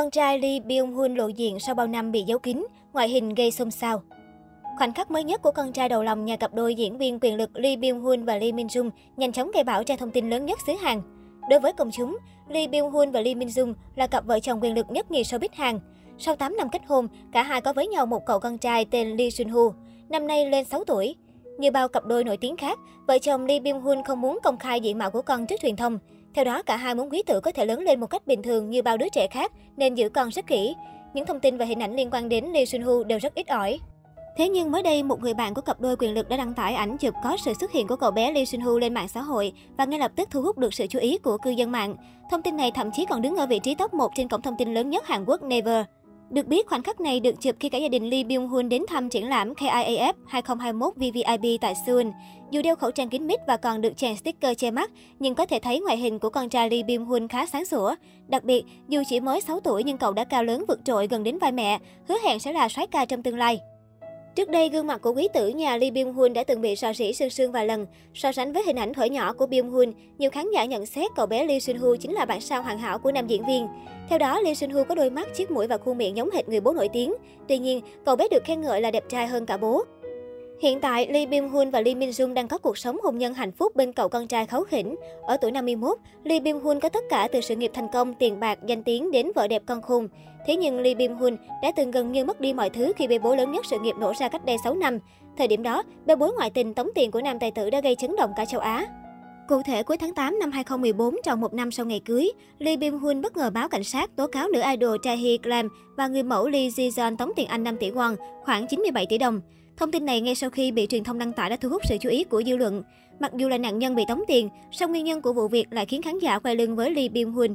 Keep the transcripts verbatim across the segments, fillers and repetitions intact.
Con trai Lee Byung Hun lộ diện sau bao năm bị giấu kín, ngoại hình gây xôn xao. Khoảnh khắc mới nhất của con trai đầu lòng nhà cặp đôi diễn viên quyền lực Lee Byung Hun và Lee Min Jung nhanh chóng gây bão ra thông tin lớn nhất xứ Hàn. Đối với công chúng, Lee Byung Hun và Lee Min Jung là cặp vợ chồng quyền lực nhất nhì showbiz Hàn. Sau tám năm kết hôn, cả hai có với nhau một cậu con trai tên Lee Joon Hoo, năm nay lên sáu tuổi. Như bao cặp đôi nổi tiếng khác, vợ chồng Lee Byung Hun không muốn công khai diện mạo của con trước truyền thông. Theo đó, cả hai muốn quý tử có thể lớn lên một cách bình thường như bao đứa trẻ khác nên giữ con rất kỹ. Những thông tin và hình ảnh liên quan đến Lee Joon Hoo đều rất ít ỏi. Thế nhưng mới đây, một người bạn của cặp đôi quyền lực đã đăng tải ảnh chụp có sự xuất hiện của cậu bé Lee Seung Hyun lên mạng xã hội và ngay lập tức thu hút được sự chú ý của cư dân mạng. Thông tin này thậm chí còn đứng ở vị trí top một trên cổng thông tin lớn nhất Hàn Quốc Naver. Được biết, khoảnh khắc này được chụp khi cả gia đình Lee Byung Hun đến thăm triển lãm K I A F hai không hai mốt V V I P tại Seoul. Dù đeo khẩu trang kín mít và còn được chèn sticker che mắt, nhưng có thể thấy ngoại hình của con trai Lee Byung Hun khá sáng sủa. Đặc biệt, dù chỉ mới sáu tuổi nhưng cậu đã cao lớn vượt trội gần đến vai mẹ, hứa hẹn sẽ là soái ca trong tương lai. Trước đây, gương mặt của quý tử nhà Lee Byung Hun đã từng bị rò rỉ sương sương vài lần. So sánh với hình ảnh thuở nhỏ của Byung Hun, nhiều khán giả nhận xét cậu bé Lee Seung Hyun chính là bản sao hoàn hảo của nam diễn viên. Theo đó, Lee Seung Hyun có đôi mắt, chiếc mũi và khuôn miệng giống hệt người bố nổi tiếng. Tuy nhiên, cậu bé được khen ngợi là đẹp trai hơn cả bố. Hiện tại, Lee Byung Hun và Lee Min Jung đang có cuộc sống hôn nhân hạnh phúc bên cậu con trai kháu khỉnh. Ở tuổi năm mươi mốt, Lee Byung Hun có tất cả từ sự nghiệp thành công, tiền bạc, danh tiếng đến vợ đẹp con khôn. Thế nhưng Lee Byung Hun đã từng gần như mất đi mọi thứ khi bê bối lớn nhất sự nghiệp nổ ra cách đây sáu năm. Thời điểm đó, bê bối ngoại tình tống tiền của nam tài tử đã gây chấn động cả châu Á. Cụ thể, cuối tháng tám năm hai không một bốn, tròn một năm sau ngày cưới, Lee Byung Hun bất ngờ báo cảnh sát tố cáo nữ idol Dahee và người mẫu Lee Ji Yeon tống tiền Anh năm tỷ won, khoảng chín mươi bảy tỷ đồng. Thông tin này ngay sau khi bị truyền thông đăng tải đã thu hút sự chú ý của dư luận. Mặc dù là nạn nhân bị tống tiền, song nguyên nhân của vụ việc lại khiến khán giả quay lưng với Lee Byung Hun.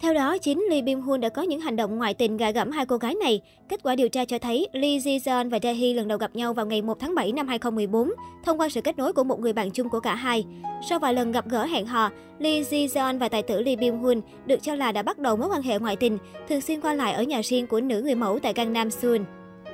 Theo đó, chính Lee Byung Hun đã có những hành động ngoại tình gạ gẫm hai cô gái này. Kết quả điều tra cho thấy Lee Ji Yeon và Dahee lần đầu gặp nhau vào ngày một tháng bảy năm hai không một bốn thông qua sự kết nối của một người bạn chung của cả hai. Sau vài lần gặp gỡ hẹn hò, Lee Ji Yeon và tài tử Lee Byung Hun được cho là đã bắt đầu mối quan hệ ngoại tình, thường xuyên qua lại ở nhà riêng của nữ người mẫu tại Gangnam, Seoul.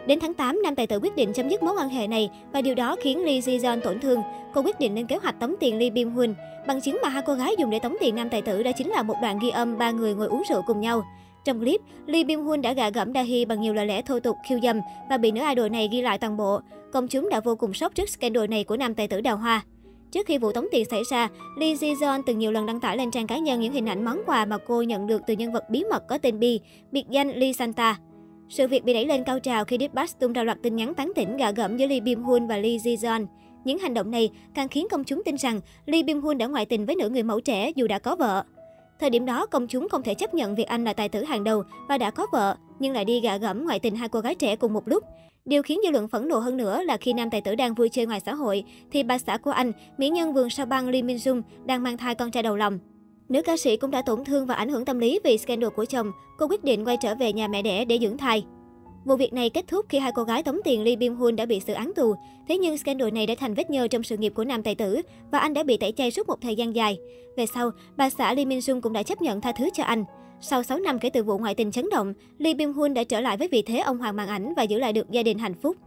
Đến tháng tám, nam tài tử quyết định chấm dứt mối quan hệ này và điều đó khiến Lee Ji Yeon tổn thương. Cô quyết định lên kế hoạch tống tiền Lee Byung Hun. Bằng chứng mà hai cô gái dùng để tống tiền nam tài tử đó chính là một đoạn ghi âm ba người ngồi uống rượu cùng nhau. Trong clip, Lee Byung Hun đã gạ gẫm Dahee bằng nhiều lời lẽ thô tục, khiêu dâm và bị nữ idol này ghi lại toàn bộ. Công chúng đã vô cùng sốc trước scandal này của nam tài tử đào hoa. Trước khi vụ tống tiền xảy ra, Lee Ji Yeon từng nhiều lần đăng tải lên trang cá nhân những hình ảnh món quà mà cô nhận được từ nhân vật bí mật có tên Bi, biệt danh Lee Santa. Sự việc bị đẩy lên cao trào khi Dispatch tung ra loạt tin nhắn tán tỉnh gạ gẫm giữa Lee Byung Hun và Lee Ji Yeon. Những hành động này càng khiến công chúng tin rằng Lee Byung Hun đã ngoại tình với nữ người mẫu trẻ dù đã có vợ. Thời điểm đó, công chúng không thể chấp nhận việc anh là tài tử hàng đầu và đã có vợ, nhưng lại đi gạ gẫm ngoại tình hai cô gái trẻ cùng một lúc. Điều khiến dư luận phẫn nộ hơn nữa là khi nam tài tử đang vui chơi ngoài xã hội, thì bà xã của anh, mỹ nhân vườn sao băng Lee Min Jung, đang mang thai con trai đầu lòng. Nữ ca sĩ cũng đã tổn thương và ảnh hưởng tâm lý vì scandal của chồng. Cô quyết định quay trở về nhà mẹ đẻ để dưỡng thai. Vụ việc này kết thúc khi hai cô gái tống tiền Lee Byung Hun đã bị xử án tù. Thế nhưng scandal này đã thành vết nhơ trong sự nghiệp của nam tài tử và anh đã bị tẩy chay suốt một thời gian dài. Về sau, bà xã Lee Min Jung cũng đã chấp nhận tha thứ cho anh. Sau sáu năm kể từ vụ ngoại tình chấn động, Lee Byung Hun đã trở lại với vị thế ông hoàng màn ảnh và giữ lại được gia đình hạnh phúc.